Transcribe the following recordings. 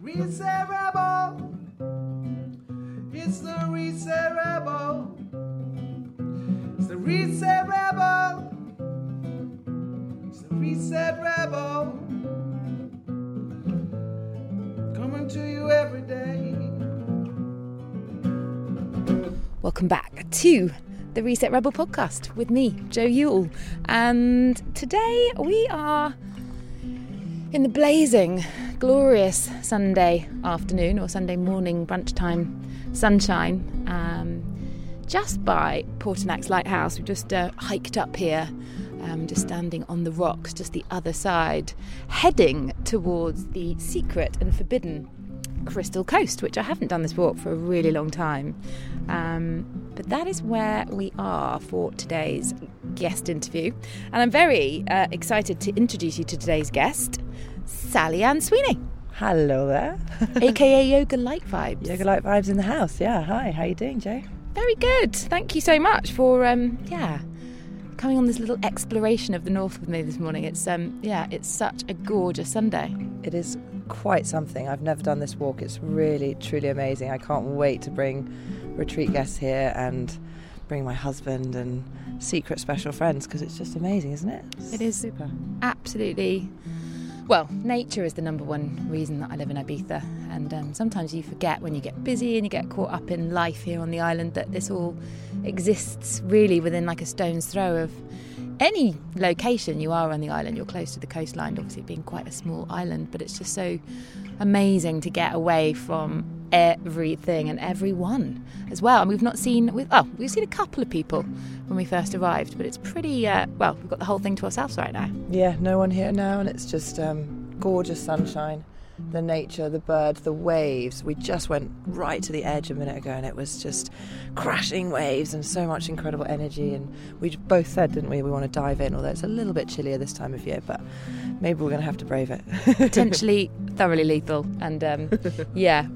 Reset Rebel. It's the Reset Rebel. It's the Reset Rebel. It's the Reset Rebel. Coming to you every day. Welcome back to the Reset Rebel podcast with me, Jo Yule. And today we are in the blazing, glorious Sunday afternoon or Sunday morning, brunch time sunshine, just by Portinax Lighthouse. We've just hiked up here, just standing on the rocks, just the other side, heading towards the secret and forbidden Crystal Coast, which I haven't done this walk for a really long time, but that is where we are for today's guest interview. And I'm very excited to introduce you to today's guest, Sally-Anne Sweeney. Hello there. AKA Yoga Light Vibes. Yoga Light Vibes in the house. Yeah, hi, how you doing, Jo? Very good, thank you so much for coming on this little exploration of the north with me this morning. It's it's such a gorgeous Sunday. It is quite something. I've never done this walk. It's really, truly amazing. I can't wait to bring retreat guests here and bring my husband and secret special friends, because it's just amazing, isn't it? It is super. Absolutely. Well, nature is the number one reason that I live in Ibiza, and sometimes you forget when you get busy and you get caught up in life here on the island that this all exists really within like a stone's throw of any location you are on the island. You're close to the coastline, obviously being quite a small island, but it's just so amazing to get away from everything and everyone as well. And we've seen a couple of people when we first arrived, but it's pretty we've got the whole thing to ourselves right now. Yeah, no one here now, and it's just gorgeous sunshine, the nature, the birds, the waves. We just went right to the edge a minute ago and it was just crashing waves and so much incredible energy, and we both said, didn't we want to dive in, although it's a little bit chillier this time of year, but maybe we're going to have to brave it. Potentially thoroughly lethal, and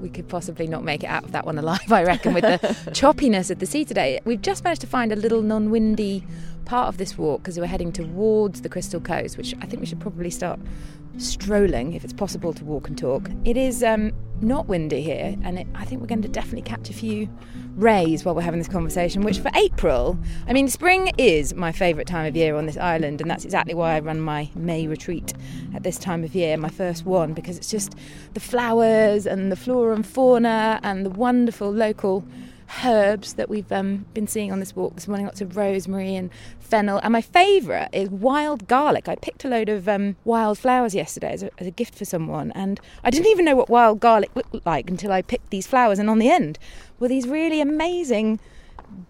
we could possibly not make it out of that one alive, I reckon, with the choppiness of the sea today. We've just managed to find a little non-windy part of this walk because we're heading towards the Crystal Coast, which I think we should probably start strolling if it's possible to walk and talk. It is not windy here, and I think we're going to definitely catch a few rays while we're having this conversation, which for April, I mean, spring is my favourite time of year on this island, and that's exactly why I run my May retreat at this time of year, my first one, because it's just the flowers and the flora and fauna and the wonderful local herbs that we've been seeing on this walk this morning, lots of rosemary and fennel, and my favourite is wild garlic. I picked a load of wild flowers yesterday as a gift for someone, and I didn't even know what wild garlic looked like until I picked these flowers, and on the end were these really amazing,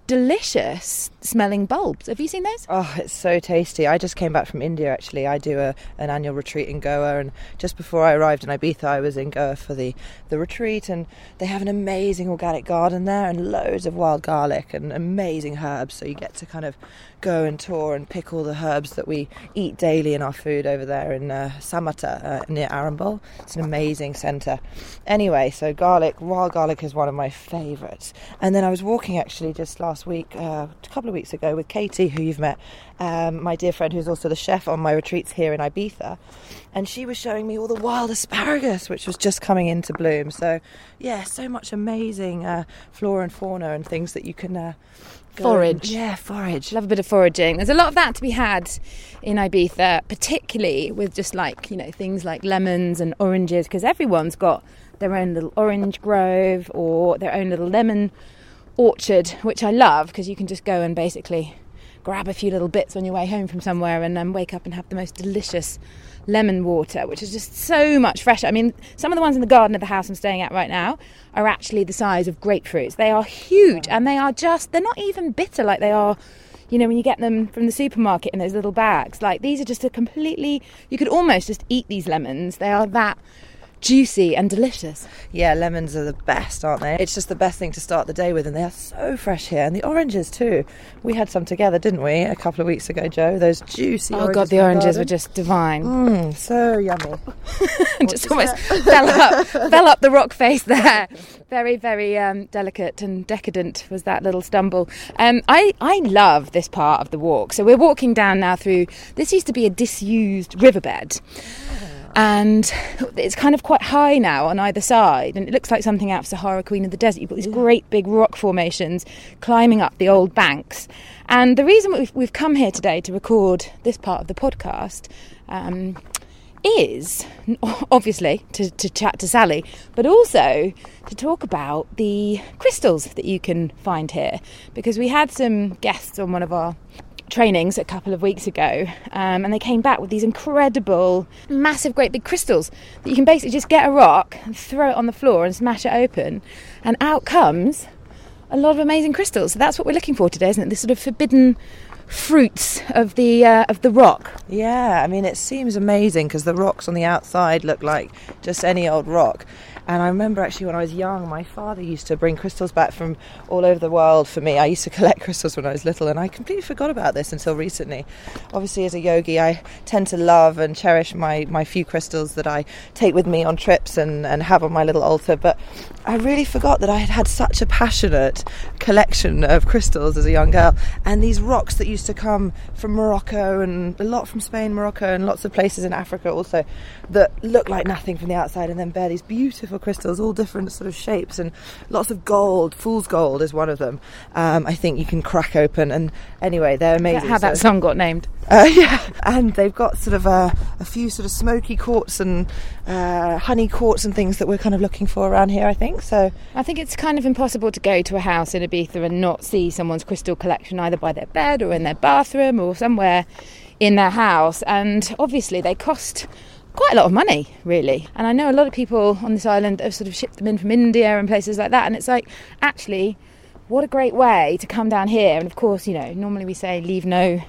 delicious smelling bulbs. Have you seen those? Oh, it's so tasty. I just came back from India, actually. I do an annual retreat in Goa, and just before I arrived in Ibiza, I was in Goa for the retreat, and they have an amazing organic garden there and loads of wild garlic and amazing herbs, so you get to kind of go and tour and pick all the herbs that we eat daily in our food over there in Samata, near Arambol. It's an amazing centre. Anyway, so wild garlic is one of my favourites. And then I was walking actually just last week, a couple of weeks ago, with Katie, who you've met, my dear friend who's also the chef on my retreats here in Ibiza, and she was showing me all the wild asparagus which was just coming into bloom. So yeah, so much amazing flora and fauna and things that you can forage. Yeah, forage. Love a bit of foraging. There's a lot of that to be had in Ibiza, particularly with just like, you know, things like lemons and oranges, because everyone's got their own little orange grove or their own little lemon orchard, which I love because you can just go and basically grab a few little bits on your way home from somewhere and wake up and have the most delicious lemon water, which is just so much fresher. I mean, some of the ones in the garden of the house I'm staying at right now are actually the size of grapefruits. They are huge, and they're not even bitter like they are, you know, when you get them from the supermarket in those little bags. Like, these are just you could almost just eat these lemons. They are that juicy and delicious. Yeah, lemons are the best, aren't they? It's just the best thing to start the day with, and they are so fresh here. And the oranges too. We had some together, didn't we, a couple of weeks ago, Jo? Those juicy oranges. Oh God, the oranges were just divine. So yummy. Just almost fell up the rock face there. Very, very delicate and decadent was that little stumble. I love this part of the walk. So we're walking down now through, this used to be a disused riverbed. And it's kind of quite high now on either side, and it looks like something out of Sahara, Queen of the Desert. You've got these great big rock formations climbing up the old banks. And the reason we've come here today to record this part of the podcast is obviously to chat to Sally, but also to talk about the crystals that you can find here, because we had some guests on one of our trainings a couple of weeks ago, and they came back with these incredible, massive, great big crystals that you can basically just get a rock and throw it on the floor and smash it open, and out comes a lot of amazing crystals. So that's what we're looking for today, isn't it? This sort of forbidden fruits of the rock. Yeah, I mean, it seems amazing because the rocks on the outside look like just any old rock. And I remember actually when I was young, my father used to bring crystals back from all over the world for me. I used to collect crystals when I was little, and I completely forgot about this until recently. Obviously, as a yogi, I tend to love and cherish my few crystals that I take with me on trips and have on my little altar. But I really forgot that I had such a passionate collection of crystals as a young girl. And these rocks that used to come from Morocco, and a lot from Spain, Morocco, and lots of places in Africa also, that look like nothing from the outside and then bear these beautiful crystals, all different sort of shapes, and lots of gold. Fool's gold is one of them. I think you can crack open, and anyway, they're amazing. How that song got named. Yeah, and they've got sort of a few sort of smoky quartz and honey quartz and things that we're kind of looking for around here, I think. So I think it's kind of impossible to go to a house in Ibiza and not see someone's crystal collection, either by their bed or in their bathroom or somewhere in their house. And obviously they cost quite a lot of money, really. And I know a lot of people on this island have sort of shipped them in from India and places like that, and it's like, actually, what a great way to come down here. And of course, you know, normally we say leave no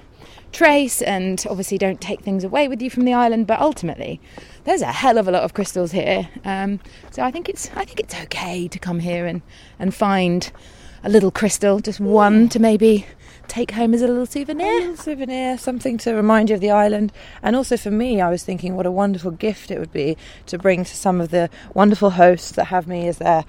trace, and obviously don't take things away with you from the island, but ultimately there's a hell of a lot of crystals here. So I think it's okay to come here and find a little crystal, just one to maybe take home as a little souvenir, something to remind you of the island. And also for me, I was thinking what a wonderful gift it would be to bring to some of the wonderful hosts that have me as their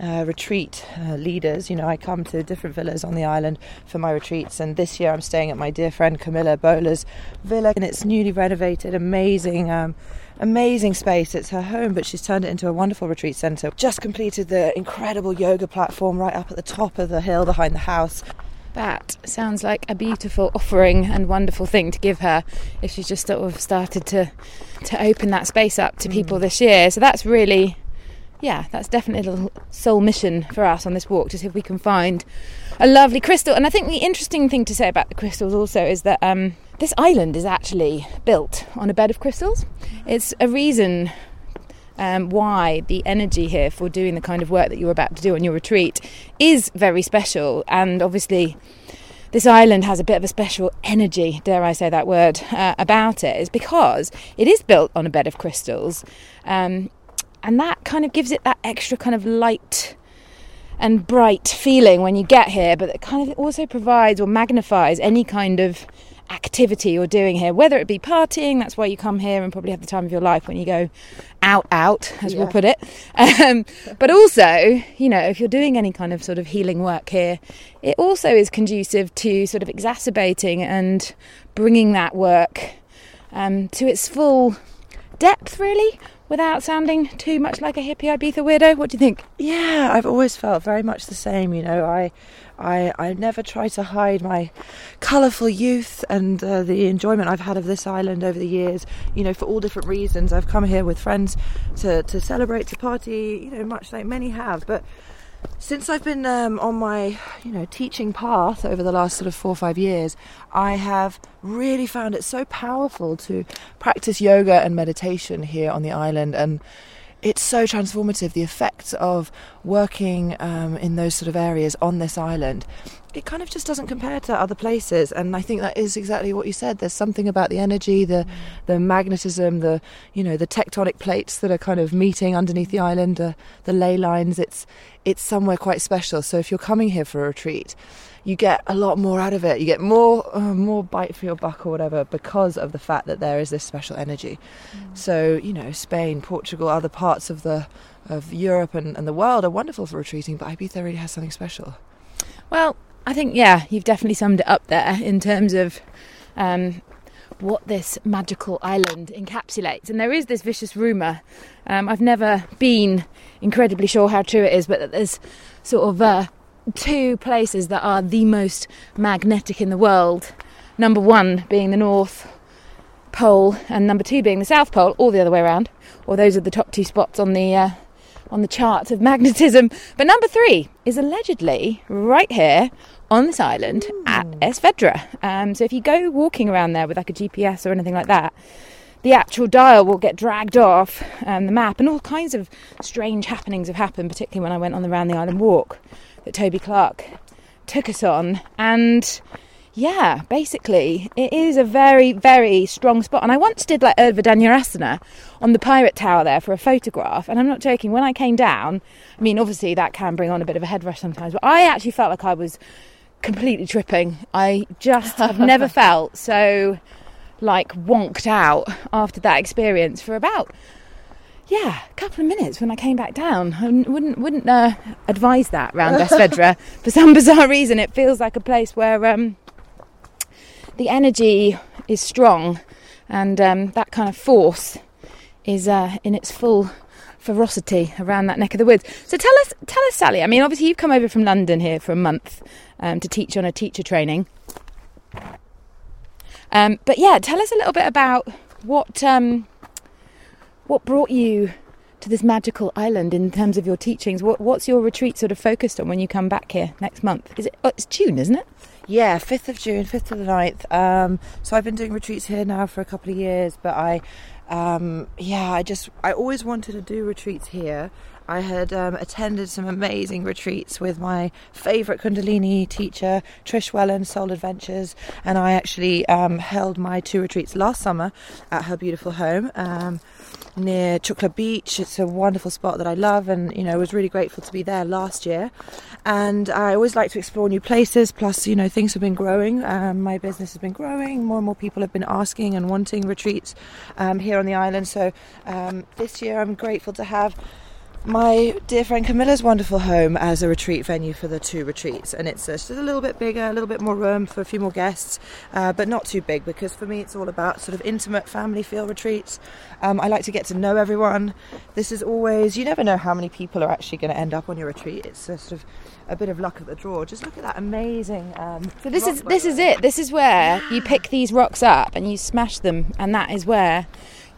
retreat leaders. You know, I come to different villas on the island for my retreats, and this year I'm staying at my dear friend Camilla Bowler's villa, and it's newly renovated, amazing space. It's her home, but she's turned it into a wonderful retreat centre. Just completed the incredible yoga platform right up at the top of the hill behind the house. That sounds like a beautiful offering and wonderful thing to give her if she's just sort of started to open that space up to people this year. So that's really, yeah, that's definitely a little soul mission for us on this walk, to see if we can find a lovely crystal. And I think the interesting thing to say about the crystals also is that this island is actually built on a bed of crystals. It's a reason why the energy here for doing the kind of work that you're about to do on your retreat is very special. And obviously this island has a bit of a special energy, dare I say that word, about it, is because it is built on a bed of crystals, and that kind of gives it that extra kind of light and bright feeling when you get here, but it kind of also provides or magnifies any kind of activity you're doing here, whether it be partying. That's why you come here and probably have the time of your life when you go out, as we'll put it, but also, you know, if you're doing any kind of sort of healing work here, it also is conducive to sort of exacerbating and bringing that work to its full depth, really, without sounding too much like a hippie Ibiza weirdo. What do you think? Yeah, I've always felt very much the same, you know. I never try to hide my colourful youth and the enjoyment I've had of this island over the years, you know, for all different reasons. I've come here with friends to celebrate, to party, you know, much like many have. But since I've been on my, you know, teaching path over the last sort of 4 or 5 years, I have really found it so powerful to practice yoga and meditation here on the island, and it's so transformative. The effects of working in those sort of areas on this island, it kind of just doesn't compare to other places. And I think that is exactly what you said. There's something about the energy, the magnetism, the, you know, the tectonic plates that are kind of meeting underneath the island, the ley lines. It's somewhere quite special. So if you're coming here for a retreat, you get a lot more out of it. You get more bite for your buck or whatever, because of the fact that there is this special energy. So, you know, Spain, Portugal, other parts of Europe and the world are wonderful for retreating, but Ibiza really has something special. Well, I think, yeah, you've definitely summed it up there in terms of what this magical island encapsulates. And there is this vicious rumour, I've never been incredibly sure how true it is, but that there's sort of two places that are the most magnetic in the world, number one being the North Pole and number two being the South Pole, or the other way around, or those are the top two spots on the chart of magnetism. But number three is allegedly right here on this island at Es Vedra. So if you go walking around there with like a GPS or anything like that, the actual dial will get dragged off the map, and all kinds of strange happenings have happened, particularly when I went on the Round the Island walk that Toby Clark took us on. And yeah, basically it is a very, very strong spot. And I once did like Urdva Danyarasana on the pirate tower there for a photograph, and I'm not joking, when I came down, I mean obviously that can bring on a bit of a head rush sometimes, but I actually felt like I was completely tripping. I just have never felt so like wonked out after that experience for about a couple of minutes when I came back down. I wouldn't advise that round Es Vedra. For some bizarre reason it feels like a place where the energy is strong, and that kind of force is in its full ferocity around that neck of the woods. So tell us, Sally, I mean, obviously you've come over from London here for a month to teach on a teacher training. But yeah, tell us a little bit about what brought you to this magical island in terms of your teachings. What's your retreat sort of focused on when you come back here next month? It's June, isn't it? Yeah, 5th of June, 5th to the 9th. So I've been doing retreats here now for a couple of years, but I always wanted to do retreats here. I had attended some amazing retreats with my favourite Kundalini teacher, Trish Wellen, Soul Adventures, and I actually held my two retreats last summer at her beautiful home near Chukla Beach. It's a wonderful spot that I love, and, you know, was really grateful to be there last year. And I always like to explore new places, plus, you know, things have been growing. My business has been growing. More and more people have been asking and wanting retreats here on the island. So this year I'm grateful to have my dear friend Camilla's wonderful home as a retreat venue for the two retreats, and it's just a little bit bigger, a little bit more room for a few more guests, but not too big, because for me it's all about sort of intimate family feel retreats. I like to get to know everyone. This is always, you never know how many people are actually going to end up on your retreat. It's sort of a bit of luck of the draw. Just look at that amazing so this is it. This is where you pick these rocks up and you smash them, and that is where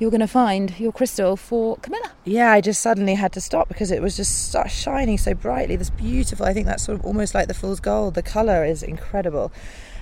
you're going to find your crystal for Camilla. Yeah, I just suddenly had to stop because it was just shining so brightly. This beautiful, I think that's sort of almost like the fool's gold. The colour is incredible.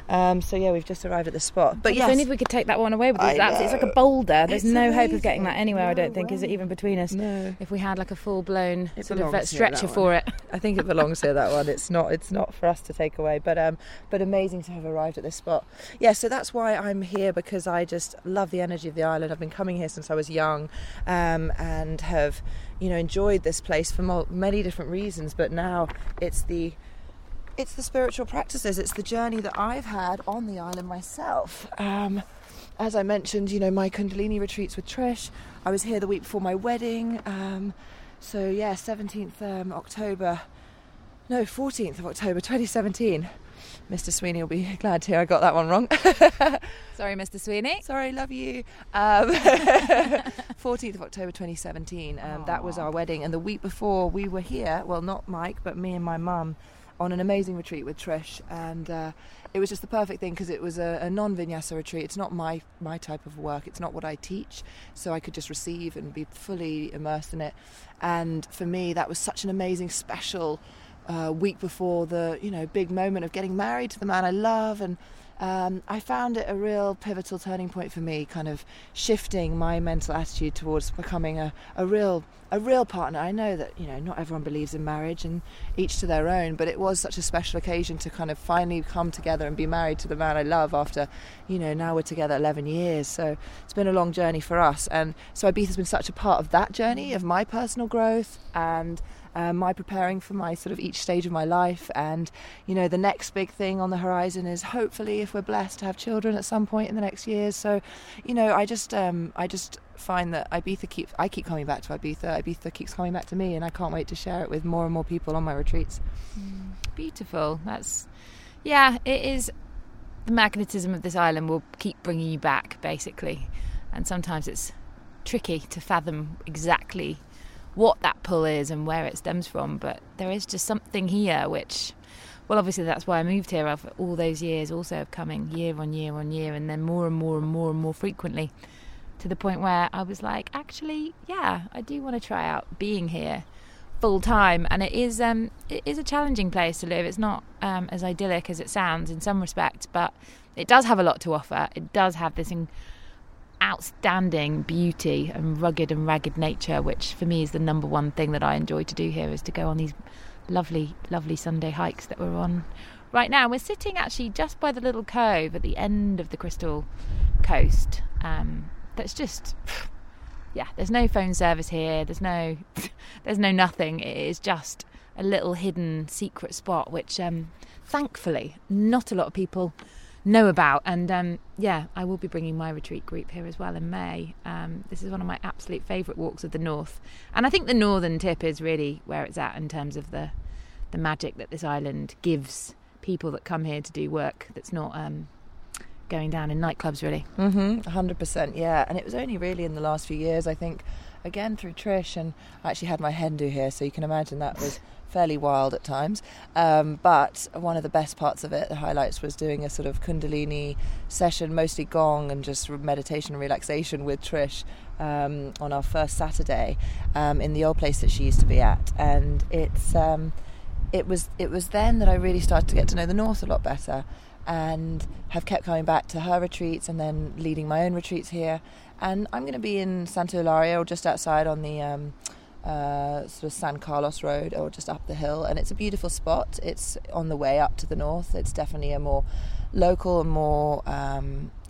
So yeah, we've just arrived at the spot. But yes, only if we could take that one away with us. It's like a boulder. There's no hope of getting that anywhere, I don't think, is it, even between us? No. If we had like a full-blown sort of stretcher for it. I think it belongs here, that one. It's not for us to take away. But amazing to have arrived at this spot. Yeah, so that's why I'm here, because I just love the energy of the island. I've been coming here since I was young, and have, you know, enjoyed this place for many different reasons. But now it's the spiritual practices, it's the journey that I've had on the island myself. As I mentioned, you know, my Kundalini retreats with Trish. I was here the week before my wedding. 14th of October 2017. Mr. Sweeney will be glad to hear I got that one wrong. Sorry, Mr. Sweeney. Sorry, love you. 14th of October 2017. That was our wedding. And the week before we were here, well, not Mike, but me and my mum, on an amazing retreat with Trish, and it was just the perfect thing because it was a non-vinyasa retreat. It's not my type of work, it's not what I teach, so I could just receive and be fully immersed in it. And for me that was such an amazing special week before the, you know, big moment of getting married to the man I love. And I found it a real pivotal turning point for me, kind of shifting my mental attitude towards becoming a real partner. I know that, you know, not everyone believes in marriage, and each to their own, but it was such a special occasion to kind of finally come together and be married to the man I love after, you know, now we're together 11 years. So it's been a long journey for us. And so Ibiza has been such a part of that journey of my personal growth and my preparing for my sort of each stage of my life. And, you know, the next big thing on the horizon is hopefully, if we're blessed, to have children at some point in the next years. So, you know, I just find that I keep coming back to Ibiza. Ibiza keeps coming back to me, and I can't wait to share it with more and more people on my retreats. Beautiful. That's, yeah, it is the magnetism of this island will keep bringing you back, basically. And sometimes it's tricky to fathom exactly what that pull is and where it stems from, but there is just something here which, well, obviously that's why I moved here after all those years also of coming year on year on year, and then more and more and more and more frequently, to the point where I was like, actually, yeah, I do want to try out being here full time. And it is a challenging place to live. It's not as idyllic as it sounds in some respects, but it does have a lot to offer. It does have this outstanding beauty and rugged and ragged nature, which for me is the number one thing that I enjoy to do here, is to go on these lovely, lovely Sunday hikes that we're on right now. We're sitting actually just by the little cove at the end of the Crystal Coast. That's just, yeah, there's no phone service here, there's no nothing. It is just a little hidden secret spot which thankfully not a lot of people know about. And I will be bringing my retreat group here as well in May. This is one of my absolute favourite walks of the north, and I think the northern tip is really where it's at in terms of the magic that this island gives people that come here to do work that's not going down in nightclubs, really. 100%, yeah. And it was only really in the last few years, I think, again through Trish, and I actually had my hen do here, so you can imagine that was fairly wild at times, but one of the best parts of it, the highlights, was doing a sort of Kundalini session, mostly gong and just meditation and relaxation with Trish on our first Saturday in the old place that she used to be at. And it was then that I really started to get to know the north a lot better, and have kept coming back to her retreats and then leading my own retreats here. And I'm going to be in Santa Olaria, or just outside on the sort of San Carlos Road, or just up the hill, and it's a beautiful spot. It's on the way up to the north. It's definitely a more local and more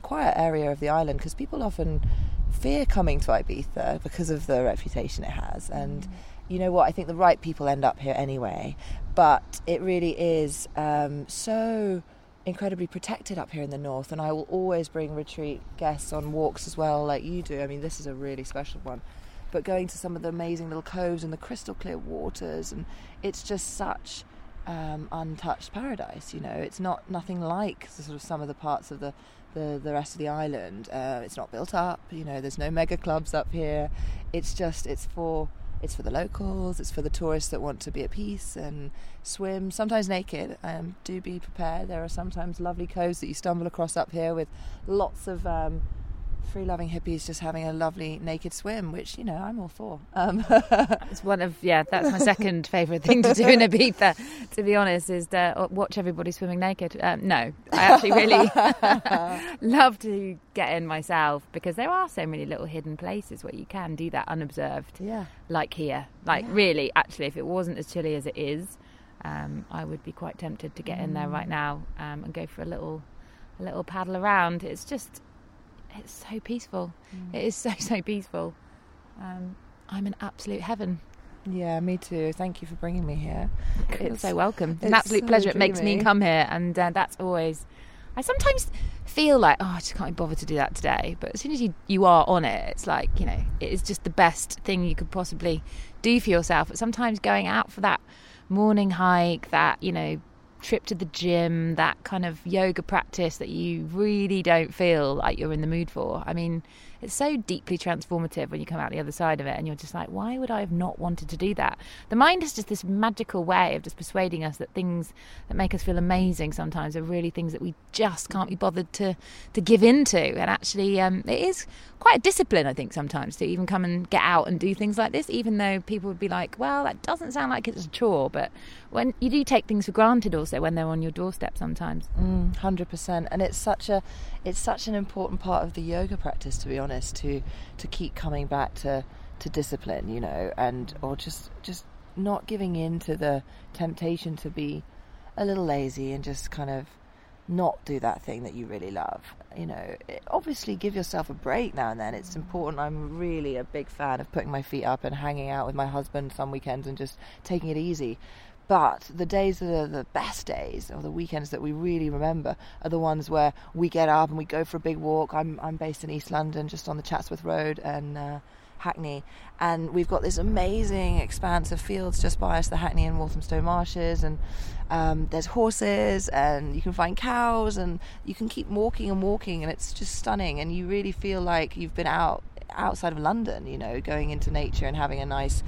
quiet area of the island, because people often fear coming to Ibiza because of the reputation it has. And you know what, I think the right people end up here anyway, but it really is so incredibly protected up here in the north. And I will always bring retreat guests on walks as well, like you do. I mean, this is a really special one. But going to some of the amazing little coves and the crystal clear waters, and it's just such untouched paradise, you know. It's nothing like the sort of some of the parts of the rest of the island. It's not built up, you know, there's no mega clubs up here. It's just, it's for the locals, it's for the tourists that want to be at peace and swim, sometimes naked. Do be prepared, there are sometimes lovely coves that you stumble across up here with lots of free-loving hippies just having a lovely naked swim, which, you know, I'm all for. It's one of, yeah, that's my second favourite thing to do in Ibiza, to be honest, is to watch everybody swimming naked. No, I actually really love to get in myself, because there are so many little hidden places where you can do that unobserved. Yeah. Like here. Like, yeah. Really, actually, if it wasn't as chilly as it is, I would be quite tempted to get in there right now and go for a little paddle around. It's just... it's so peaceful. It is so peaceful. I'm in absolute heaven. Yeah, me too. Thank you for bringing me here. You're so welcome. It's an absolute so pleasure. Dreamy. It makes me come here, and that's always... I sometimes feel like, oh, I just can't be bothered to do that today. But as soon as you are on it, it's like, you know, it is just the best thing you could possibly do for yourself. But sometimes going out for that morning hike, that, you know, trip to the gym, that kind of yoga practice that you really don't feel like you're in the mood for. I mean, it's so deeply transformative when you come out the other side of it, and you're just like, why would I have not wanted to do that? The mind is just this magical way of just persuading us that things that make us feel amazing sometimes are really things that we just can't be bothered to give into. And actually, it is quite a discipline, I think, sometimes to even come and get out and do things like this, even though people would be like, well, that doesn't sound like it's a chore. But when you do take things for granted also when they're on your doorstep sometimes. 100%. And it's such an important part of the yoga practice, to be honest, to keep coming back to discipline, you know, and or just not giving in to the temptation to be a little lazy and just kind of not do that thing that you really love, you know. Obviously give yourself a break now and then, it's important. I'm really a big fan of putting my feet up and hanging out with my husband some weekends and just taking it easy. But the days that are the best days, or the weekends that we really remember, are the ones where we get up and we go for a big walk. I'm based in East London, just on the Chatsworth Road, and Hackney, and we've got this amazing expanse of fields just by us, the Hackney and Walthamstow Marshes, and there's horses and you can find cows and you can keep walking and walking, and it's just stunning, and you really feel like you've been outside of London, you know, going into nature and having a nice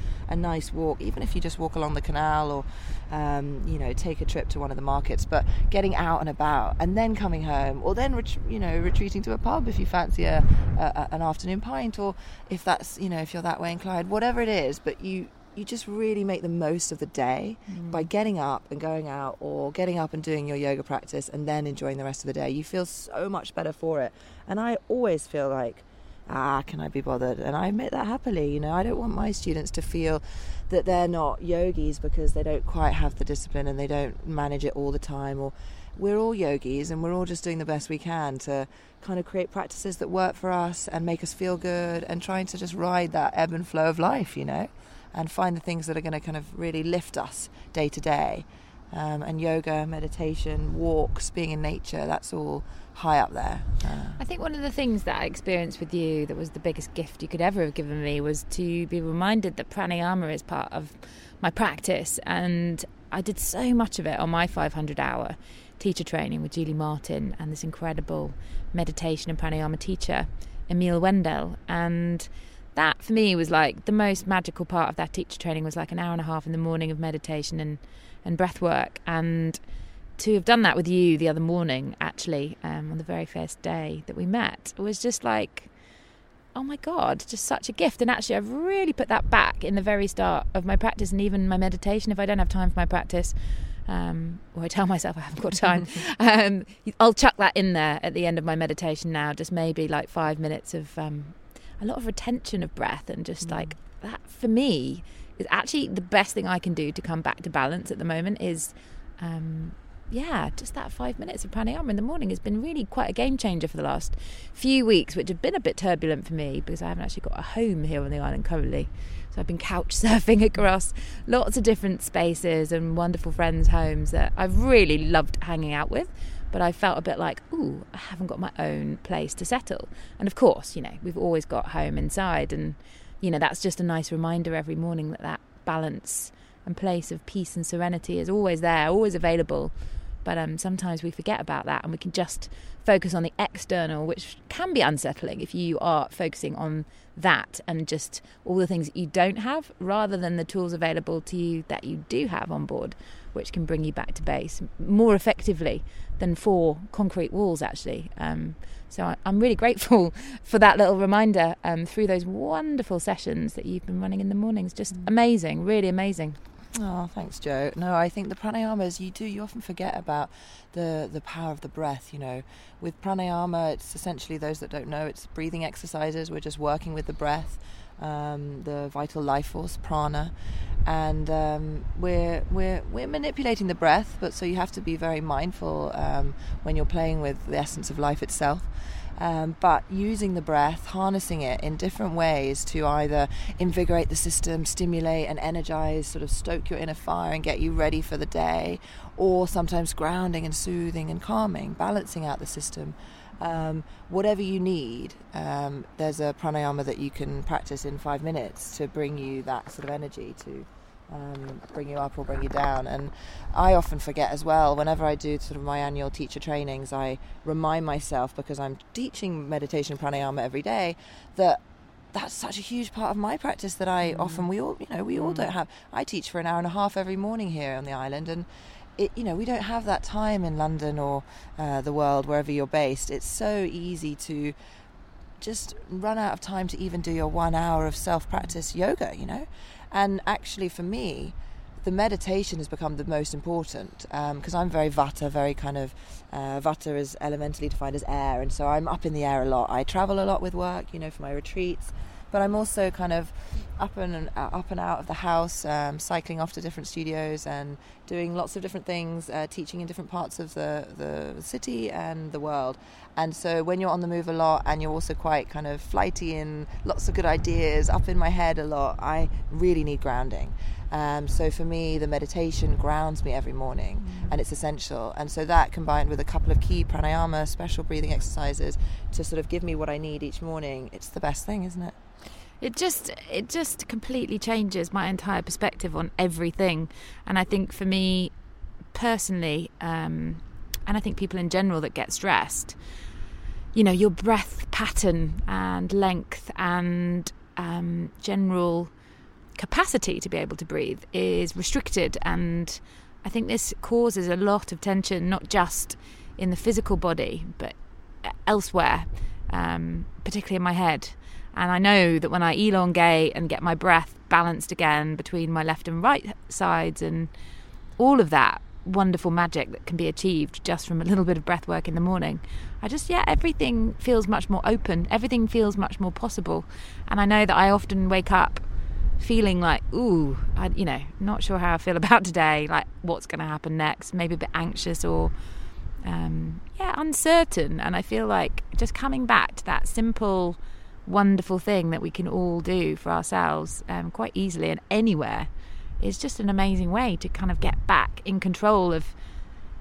walk, even if you just walk along the canal or you know, take a trip to one of the markets, but getting out and about and then coming home, or then retreating to a pub if you fancy an afternoon pint, or if that's, you know, if you're that way inclined, whatever it is, but you just really make the most of the day by getting up and going out, or getting up and doing your yoga practice and then enjoying the rest of the day. You feel so much better for it. And I always feel like, can I be bothered? And I admit that happily, you know. I don't want my students to feel that they're not yogis because they don't quite have the discipline and they don't manage it all the time. Or we're all yogis and we're all just doing the best we can to kind of create practices that work for us and make us feel good, and trying to just ride that ebb and flow of life, you know, and find the things that are going to kind of really lift us day to day. And yoga, meditation, walks, being in nature, that's all high up there. I think one of the things that I experienced with you that was the biggest gift you could ever have given me was to be reminded that pranayama is part of my practice, and I did so much of it on my 500-hour teacher training with Julie Martin and this incredible meditation and pranayama teacher, Emil Wendell, and that for me was like the most magical part of that teacher training, was like an hour and a half in the morning of meditation and breath work. And to have done that with you the other morning, actually, on the very first day that we met, was just like, oh my God, just such a gift. And actually I've really put that back in the very start of my practice, and even my meditation. If I don't have time for my practice, or I tell myself I haven't got time, I'll chuck that in there at the end of my meditation now, just maybe like 5 minutes of a lot of retention of breath, and just like that for me is actually the best thing I can do to come back to balance at the moment is, just that 5 minutes of pranayama in the morning has been really quite a game changer for the last few weeks, which have been a bit turbulent for me because I haven't actually got a home here on the island currently. So I've been couch surfing across lots of different spaces and wonderful friends' homes that I've really loved hanging out with. But I felt a bit like, ooh, I haven't got my own place to settle. And of course, you know, we've always got home inside, and you know, that's just a nice reminder every morning that that balance and place of peace and serenity is always there, always available. But sometimes we forget about that, and we can just focus on the external, which can be unsettling if you are focusing on that and just all the things that you don't have, rather than the tools available to you that you do have on board, which can bring you back to base more effectively than 4 concrete walls, actually. So I'm really grateful for that little reminder through those wonderful sessions that you've been running in the mornings. Just amazing, really amazing. Oh, thanks, Jo. No, I think the pranayamas, you often forget about the power of the breath, you know. With pranayama, it's essentially, those that don't know, it's breathing exercises. We're just working with the breath, the vital life force, prana, and we're manipulating the breath, but so you have to be very mindful when you're playing with the essence of life itself. But using the breath, harnessing it in different ways to either invigorate the system, stimulate and energize, sort of stoke your inner fire and get you ready for the day, or sometimes grounding and soothing and calming, balancing out the system. Whatever you need, there's a pranayama that you can practice in 5 minutes to bring you that sort of energy to bring you up or bring you down. And I often forget as well, whenever I do sort of my annual teacher trainings, I remind myself, because I'm teaching meditation pranayama every day, that that's such a huge part of my practice that I often, we all don't have. I teach for an hour and a half every morning here on the island, and it, you know, we don't have that time in London or the world, wherever you're based. It's so easy to just run out of time to even do your 1 hour of self-practice yoga, you know. And actually for me, the meditation has become the most important because I'm very Vata, very kind of, Vata is elementally defined as air, and so I'm up in the air a lot. I travel a lot with work, you know, for my retreats. But I'm also kind of up and out of the house, cycling off to different studios and doing lots of different things, teaching in different parts of the city and the world. And so when you're on the move a lot, and you're also quite kind of flighty and lots of good ideas up in my head a lot, I really need grounding. So for me, the meditation grounds me every morning, and it's essential. And so that, combined with a couple of key pranayama, special breathing exercises to sort of give me what I need each morning, it's the best thing, isn't it? It just completely changes my entire perspective on everything. And I think for me personally, and I think people in general that get stressed, you know, your breath pattern and length and general capacity to be able to breathe is restricted. And I think this causes a lot of tension, not just in the physical body, but elsewhere, particularly in my head. And I know that when I elongate and get my breath balanced again between my left and right sides and all of that wonderful magic that can be achieved just from a little bit of breath work in the morning, everything feels much more open. Everything feels much more possible. And I know that I often wake up feeling like, ooh, not sure how I feel about today, like what's going to happen next, maybe a bit anxious or uncertain. And I feel like just coming back to that simple, wonderful thing that we can all do for ourselves quite easily and anywhere is just an amazing way to kind of get back in control of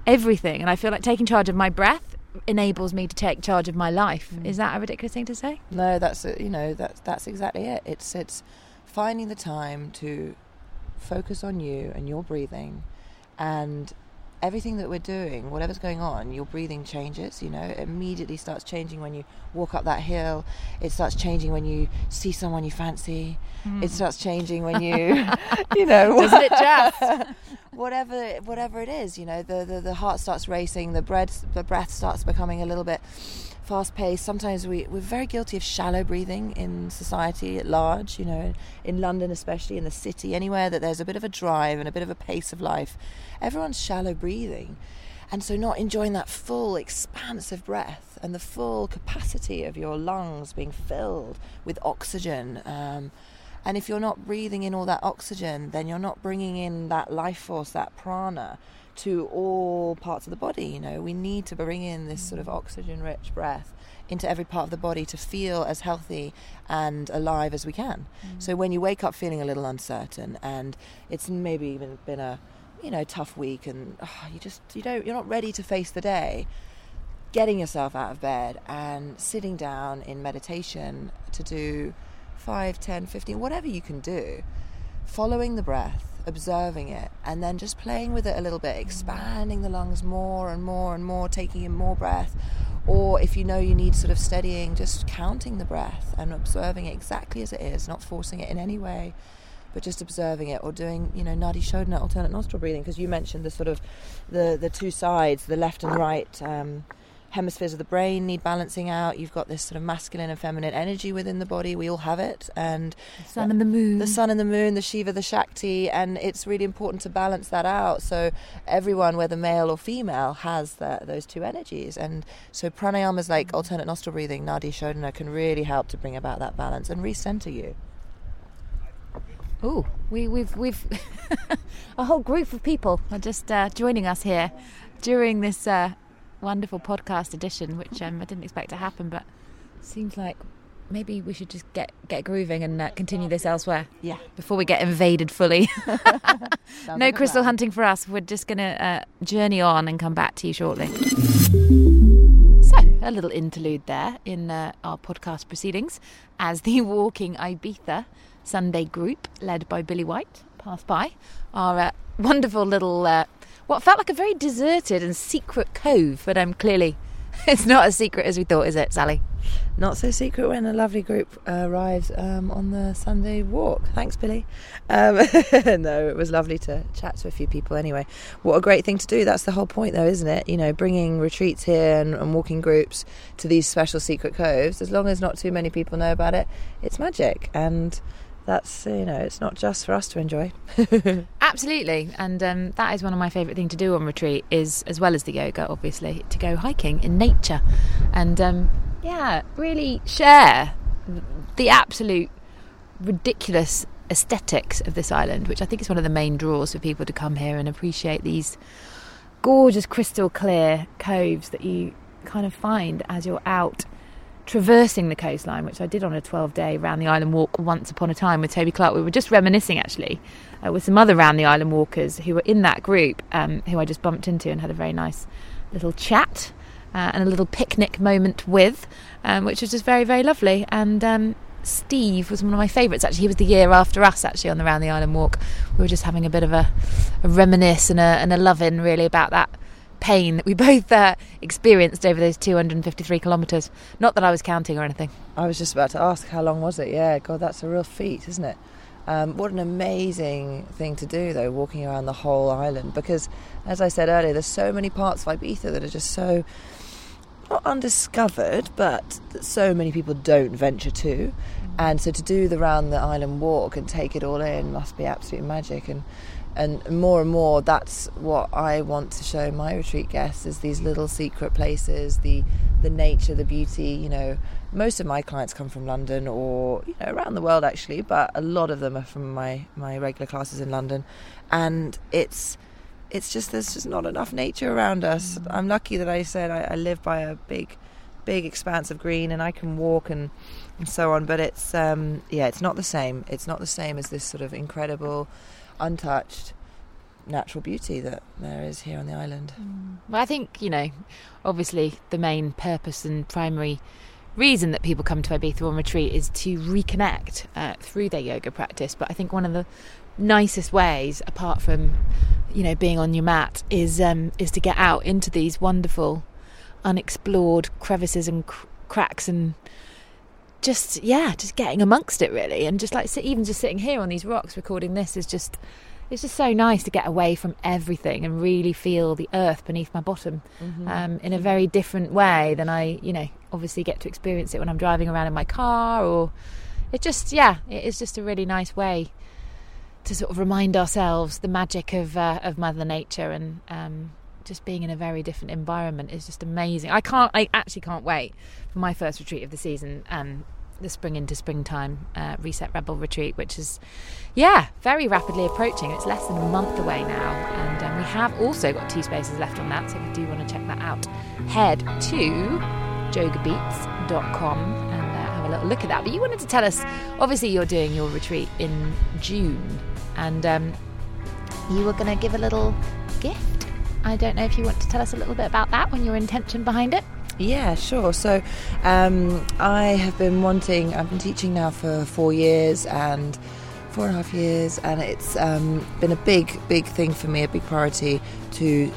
everything. And I feel like taking charge of my breath enables me to take charge of my life. Is that a ridiculous thing to say? No, that's exactly it. It's finding the time to focus on you and your breathing, and everything that we're doing, whatever's going on, your breathing changes, it immediately starts changing when you walk up that hill. It starts changing when you see someone you fancy. It starts changing when you doesn't it just whatever it is, the heart starts racing, the breath starts becoming a little bit fast paced. Sometimes we're very guilty of shallow breathing in society at large, in London especially, in the city, anywhere that there's a bit of a drive and a bit of a pace of life, everyone's shallow breathing, and so not enjoying that full expanse of breath and the full capacity of your lungs being filled with oxygen. And if you're not breathing in all that oxygen, then you're not bringing in that life force, that prana, to all parts of the body. We need to bring in this sort of oxygen rich breath into every part of the body to feel as healthy and alive as we can. So when you wake up feeling a little uncertain and it's maybe even been a tough week and you're not ready to face the day, getting yourself out of bed and sitting down in meditation to do 5, 10, 15, whatever you can do, following the breath, observing it, and then just playing with it a little bit, expanding the lungs more and more and more, taking in more breath. Or if you need sort of steadying, just counting the breath and observing it exactly as it is, not forcing it in any way, but just observing it. Or doing Nadi Shodhana, alternate nostril breathing, because you mentioned the sort of the two sides, the left and right hemispheres of the brain need balancing out. You've got this sort of masculine and feminine energy within the body. We all have it. And the sun and the moon, the Shiva, the Shakti, and it's really important to balance that out. So everyone, whether male or female, has those two energies. And so pranayamas like alternate nostril breathing, Nadi Shodhana, can really help to bring about that balance and recenter you. Oh, we've a whole group of people are just joining us here during this wonderful podcast edition, which I didn't expect to happen, but seems like maybe we should just get grooving and continue this elsewhere. Yeah, before we get invaded fully. No crystal hunting for us. We're just going to journey on and come back to you shortly. So, a little interlude there in our podcast proceedings as the Walking Ibiza Sunday group, led by Billy White, passed by our wonderful little what felt like a very deserted and secret cove, but clearly it's not as secret as we thought, is it, Sally? Not so secret when a lovely group arrives on the Sunday walk. Thanks, Billy. No, it was lovely to chat to a few people anyway. What a great thing to do. That's the whole point, though, isn't it? Bringing retreats here and walking groups to these special secret coves. As long as not too many people know about it, it's magic. And that's, it's not just for us to enjoy. Absolutely. And that is one of my favourite things to do on retreat, is, as well as the yoga, obviously, to go hiking in nature and, really share the absolute ridiculous aesthetics of this island, which I think is one of the main draws for people to come here and appreciate these gorgeous crystal clear coves that you kind of find as you're out traversing the coastline, which I did on a 12-day round the island walk once upon a time with Toby Clark. We were just reminiscing actually with some other round the island walkers who were in that group, who I just bumped into and had a very nice little chat and a little picnic moment with, which was just very, very lovely. And Steve was one of my favourites, actually. He was the year after us, actually, on the Round the Island walk. We were just having a bit of a reminisce and a love-in, really, about that pain that we both experienced over those 253 kilometres. Not that I was counting or anything. I was just about to ask, how long was it? Yeah, God, that's a real feat, isn't it? What an amazing thing to do, though, walking around the whole island, because, as I said earlier, there's so many parts of Ibiza that are just so, not undiscovered, but that so many people don't venture to. And so to do the Round the Island walk and take it all in must be absolute magic. And more, that's what I want to show my retreat guests, is these little secret places, the nature, the beauty. You know, most of my clients come from London or, you know, around the world actually, but a lot of them are from my regular classes in London. And it's just, there's just not enough nature around us. I'm lucky that I live by a big expanse of green and I can walk and so on, but it's it's not the same. It's not the same as this sort of incredible untouched natural beauty that there is here on the island. Well, I think, you know, obviously the main purpose and primary reason that people come to Ibiza on retreat is to reconnect through their yoga practice, but I think one of the nicest ways, apart from, you know, being on your mat, is to get out into these wonderful unexplored crevices and cracks and just getting amongst it, really. And just like even just sitting here on these rocks recording this is just, it's just so nice to get away from everything and really feel the earth beneath my bottom. In a very different way than I, you know, obviously get to experience it when I'm driving around in my car. Or it just, yeah, it is just a really nice way to sort of remind ourselves the magic of Mother Nature. And just being in a very different environment is just amazing. I actually can't wait for my first retreat of the season, the spring into springtime Reset Rebel retreat, which is very rapidly approaching. It's less than a month away now, and we have also got 2 spaces left on that, so if you do want to check that out, head to yogabeats.com and have a little look at that. But you wanted to tell us, obviously you're doing your retreat in June, and you were going to give a little gift. I don't know if you want to tell us a little bit about that, when your intention behind it. Yeah, sure. So I've been teaching now for 4.5 years, and it's been a big thing for me, a big priority to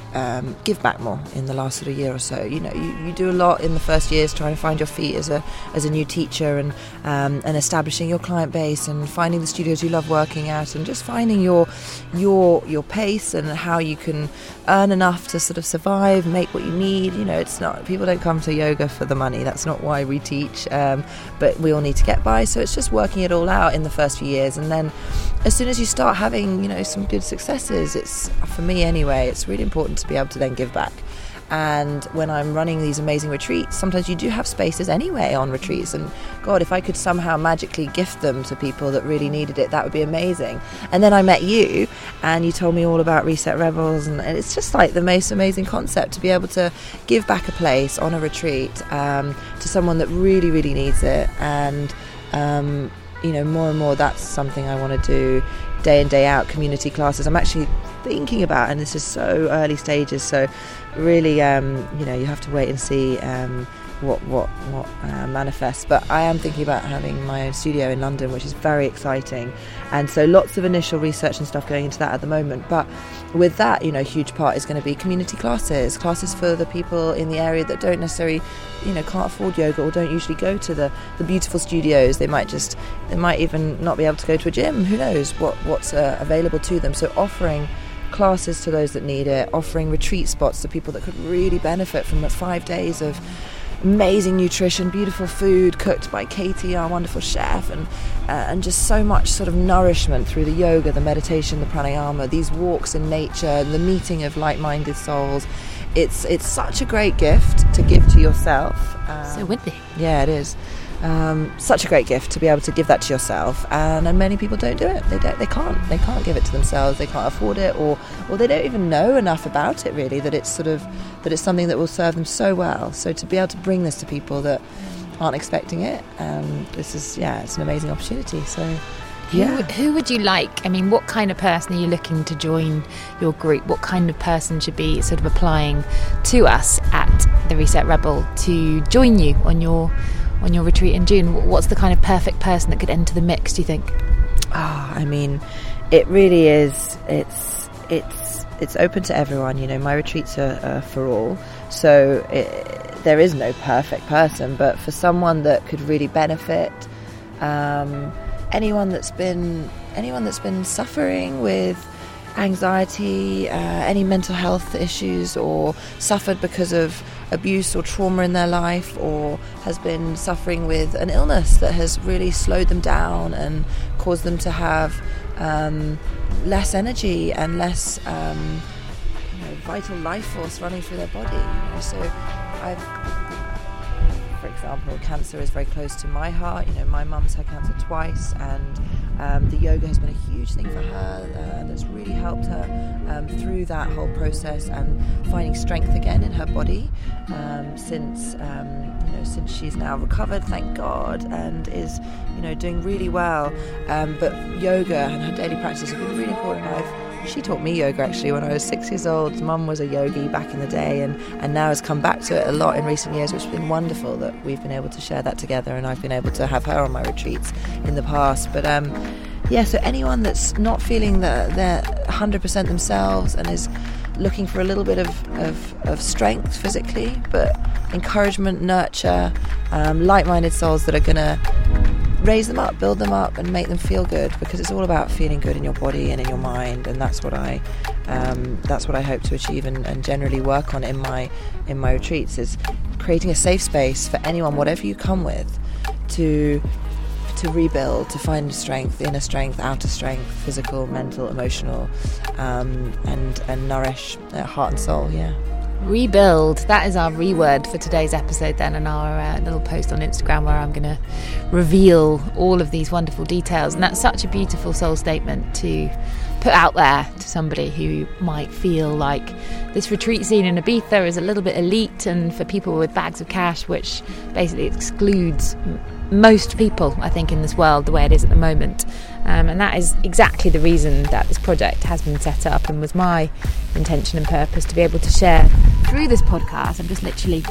give back more in the last sort of year or so. You know, you do a lot in the first years trying to find your feet as a new teacher, and establishing your client base and finding the studios you love working at, and just finding your pace and how you can earn enough to sort of survive, make what you need. You know, it's not, people don't come to yoga for the money. That's not why we teach, but we all need to get by. So it's just working it all out in the first few years, and then as soon as you start having, you know, some good successes, it's, for me anyway, it's really important to be able to then give back. And when I'm running these amazing retreats, sometimes you do have spaces anyway on retreats, and God, if I could somehow magically gift them to people that really needed it, that would be amazing. And then I met you, and you told me all about Reset Rebels, and it's just like the most amazing concept to be able to give back a place on a retreat to someone that really, really needs it. And you know, more and more, that's something I want to do day in, day out. Community classes I'm actually thinking about, and this is so early stages, so really you know, you have to wait and see what manifests. But I am thinking about having my own studio in London, which is very exciting, and so lots of initial research and stuff going into that at the moment. But with that, you know, a huge part is going to be community classes for the people in the area that don't necessarily, you know, can't afford yoga or don't usually go to the beautiful studios. They might even not be able to go to a gym. Who knows what's available to them. So offering classes to those that need it, offering retreat spots to people that could really benefit from 5 days of amazing nutrition, beautiful food cooked by Katie, our wonderful chef, and just so much sort of nourishment through the yoga, the meditation, the pranayama, these walks in nature, the meeting of like-minded souls. It's such a great gift to give to yourself. So windy. Yeah, it is. Such a great gift to be able to give that to yourself, and many people don't do it. They can't give it to themselves. They can't afford it, or they don't even know enough about it, really, that it's sort of, that it's something that will serve them so well. So to be able to bring this to people that aren't expecting it, this is, yeah, it's an amazing opportunity. So yeah. Who would you like, I mean, what kind of person are you looking to join your group? What kind of person should be sort of applying to us at the Reset Rebel to join you on your on your retreat in June? What's the kind of perfect person that could enter the mix, do you think? I mean, it really is. It's open to everyone. You know, my retreats are for all. So there is no perfect person, but for someone that could really benefit, anyone that's been suffering with anxiety, any mental health issues, or suffered because of abuse or trauma in their life, or has been suffering with an illness that has really slowed them down and caused them to have less energy and less vital life force running through their body. So for example, cancer is very close to my heart. You know, my mum's had cancer twice, and the yoga has been a huge thing for her, that's really helped her through that whole process and finding strength again in her body since she's now recovered, thank God, and is, you know, doing really well. But yoga and her daily practice have been really important. She taught me yoga actually when I was 6 years old. Mum was a yogi back in the day, and now has come back to it a lot in recent years, which has been wonderful that we've been able to share that together, and I've been able to have her on my retreats in the past. But so anyone that's not feeling that they're 100% themselves and is looking for a little bit of strength physically, but encouragement, nurture, like-minded souls that are going to raise them up, build them up, and make them feel good, because it's all about feeling good in your body and in your mind, and that's what I hope to achieve and generally work on in my retreats, is creating a safe space for anyone, whatever you come with, to rebuild, to find strength, inner strength, outer strength, physical, mental, emotional, and nourish heart and soul. Yeah. Rebuild, that is our reword for today's episode then, and our little post on Instagram where I'm going to reveal all of these wonderful details. And that's such a beautiful soul statement to put out there to somebody who might feel like this retreat scene in Ibiza is a little bit elite and for people with bags of cash, which basically excludes most people, I think, in this world the way it is at the moment. And that is exactly the reason that this project has been set up, and was my intention and purpose to be able to share through this podcast. I'm just literally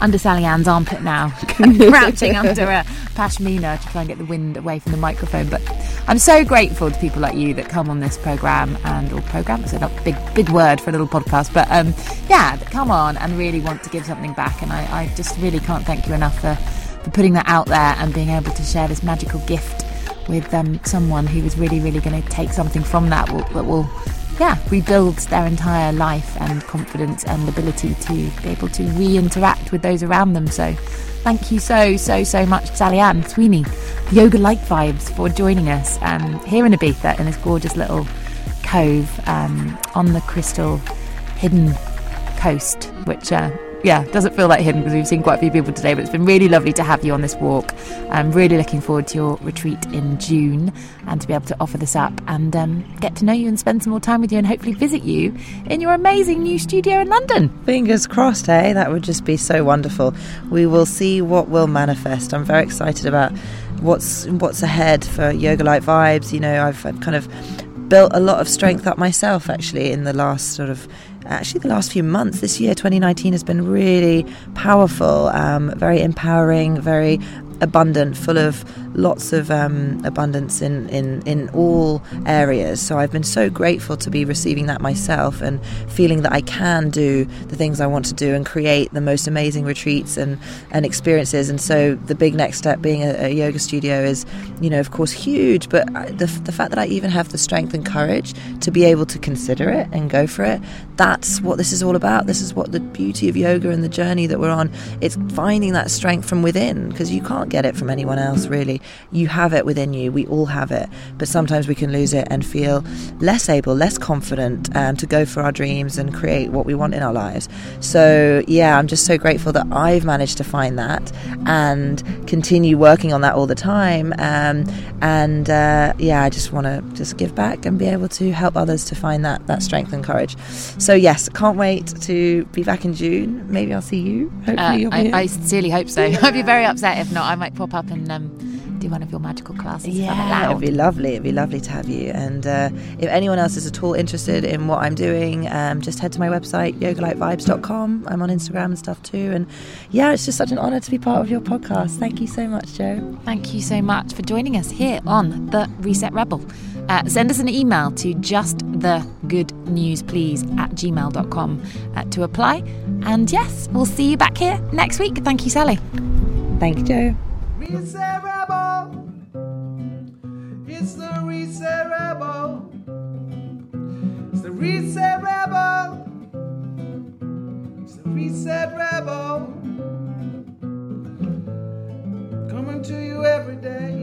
under Sally-Anne's armpit now, crouching under a pashmina to try and get the wind away from the microphone. But I'm so grateful to people like you that come on this programme, it's a big word for a little podcast, but that come on and really want to give something back. And I just really can't thank you enough for putting that out there and being able to share this magical gift with someone who is really, really going to take something from that that will rebuild their entire life and confidence and ability to be able to re-interact with those around them. So thank you so, so, so much to Sally-Anne Sweeney, Yoga Light Vibes, for joining us here in Ibiza in this gorgeous little cove on the crystal hidden coast, which... doesn't feel that hidden because we've seen quite a few people today, but it's been really lovely to have you on this walk. I'm really looking forward to your retreat in June and to be able to offer this up and get to know you and spend some more time with you and hopefully visit you in your amazing new studio in London. Fingers crossed, eh? That would just be so wonderful. We will see what will manifest. I'm very excited about what's ahead for Yoga Light Vibes. You know, I've kind of built a lot of strength up myself actually in the last last few months. This year, 2019, has been really powerful, very empowering, very abundant, full of lots of abundance in all areas. So I've been so grateful to be receiving that myself and feeling that I can do the things I want to do and create the most amazing retreats and experiences. And so the big next step being a yoga studio is, you know, of course huge, but the fact that I even have the strength and courage to be able to consider it and go for it, that's what this is all about. This is what the beauty of yoga and the journey that we're on. It's finding that strength from within, because you can't get it from anyone else really. You have it within you. We all have it, but sometimes we can lose it and feel less able, less confident to go for our dreams and create what we want in our lives. So I'm just so grateful that I've managed to find that and continue working on that all the time, I just want to just give back and be able to help others to find that strength and courage. So yes, can't wait to be back in June. Maybe I'll see you, hopefully. I sincerely hope so. I'd be very upset if not. I might pop up in do one of your magical classes. Yeah, it'd be lovely. It'd be lovely to have you. And if anyone else is at all interested in what I'm doing, just head to my website, yogalightvibes.com. I'm on Instagram and stuff too. And yeah, it's just such an honour to be part of your podcast. Thank you so much, Jo. Thank you so much for joining us here on The Reset Rebel. Send us an email to justthegoodnewsplease@gmail.com to apply. And yes, we'll see you back here next week. Thank you, Sally. Thank you, Jo. Reset Rebel. It's the Reset Rebel. It's the Reset Rebel. It's the Reset Rebel. Coming to you every day.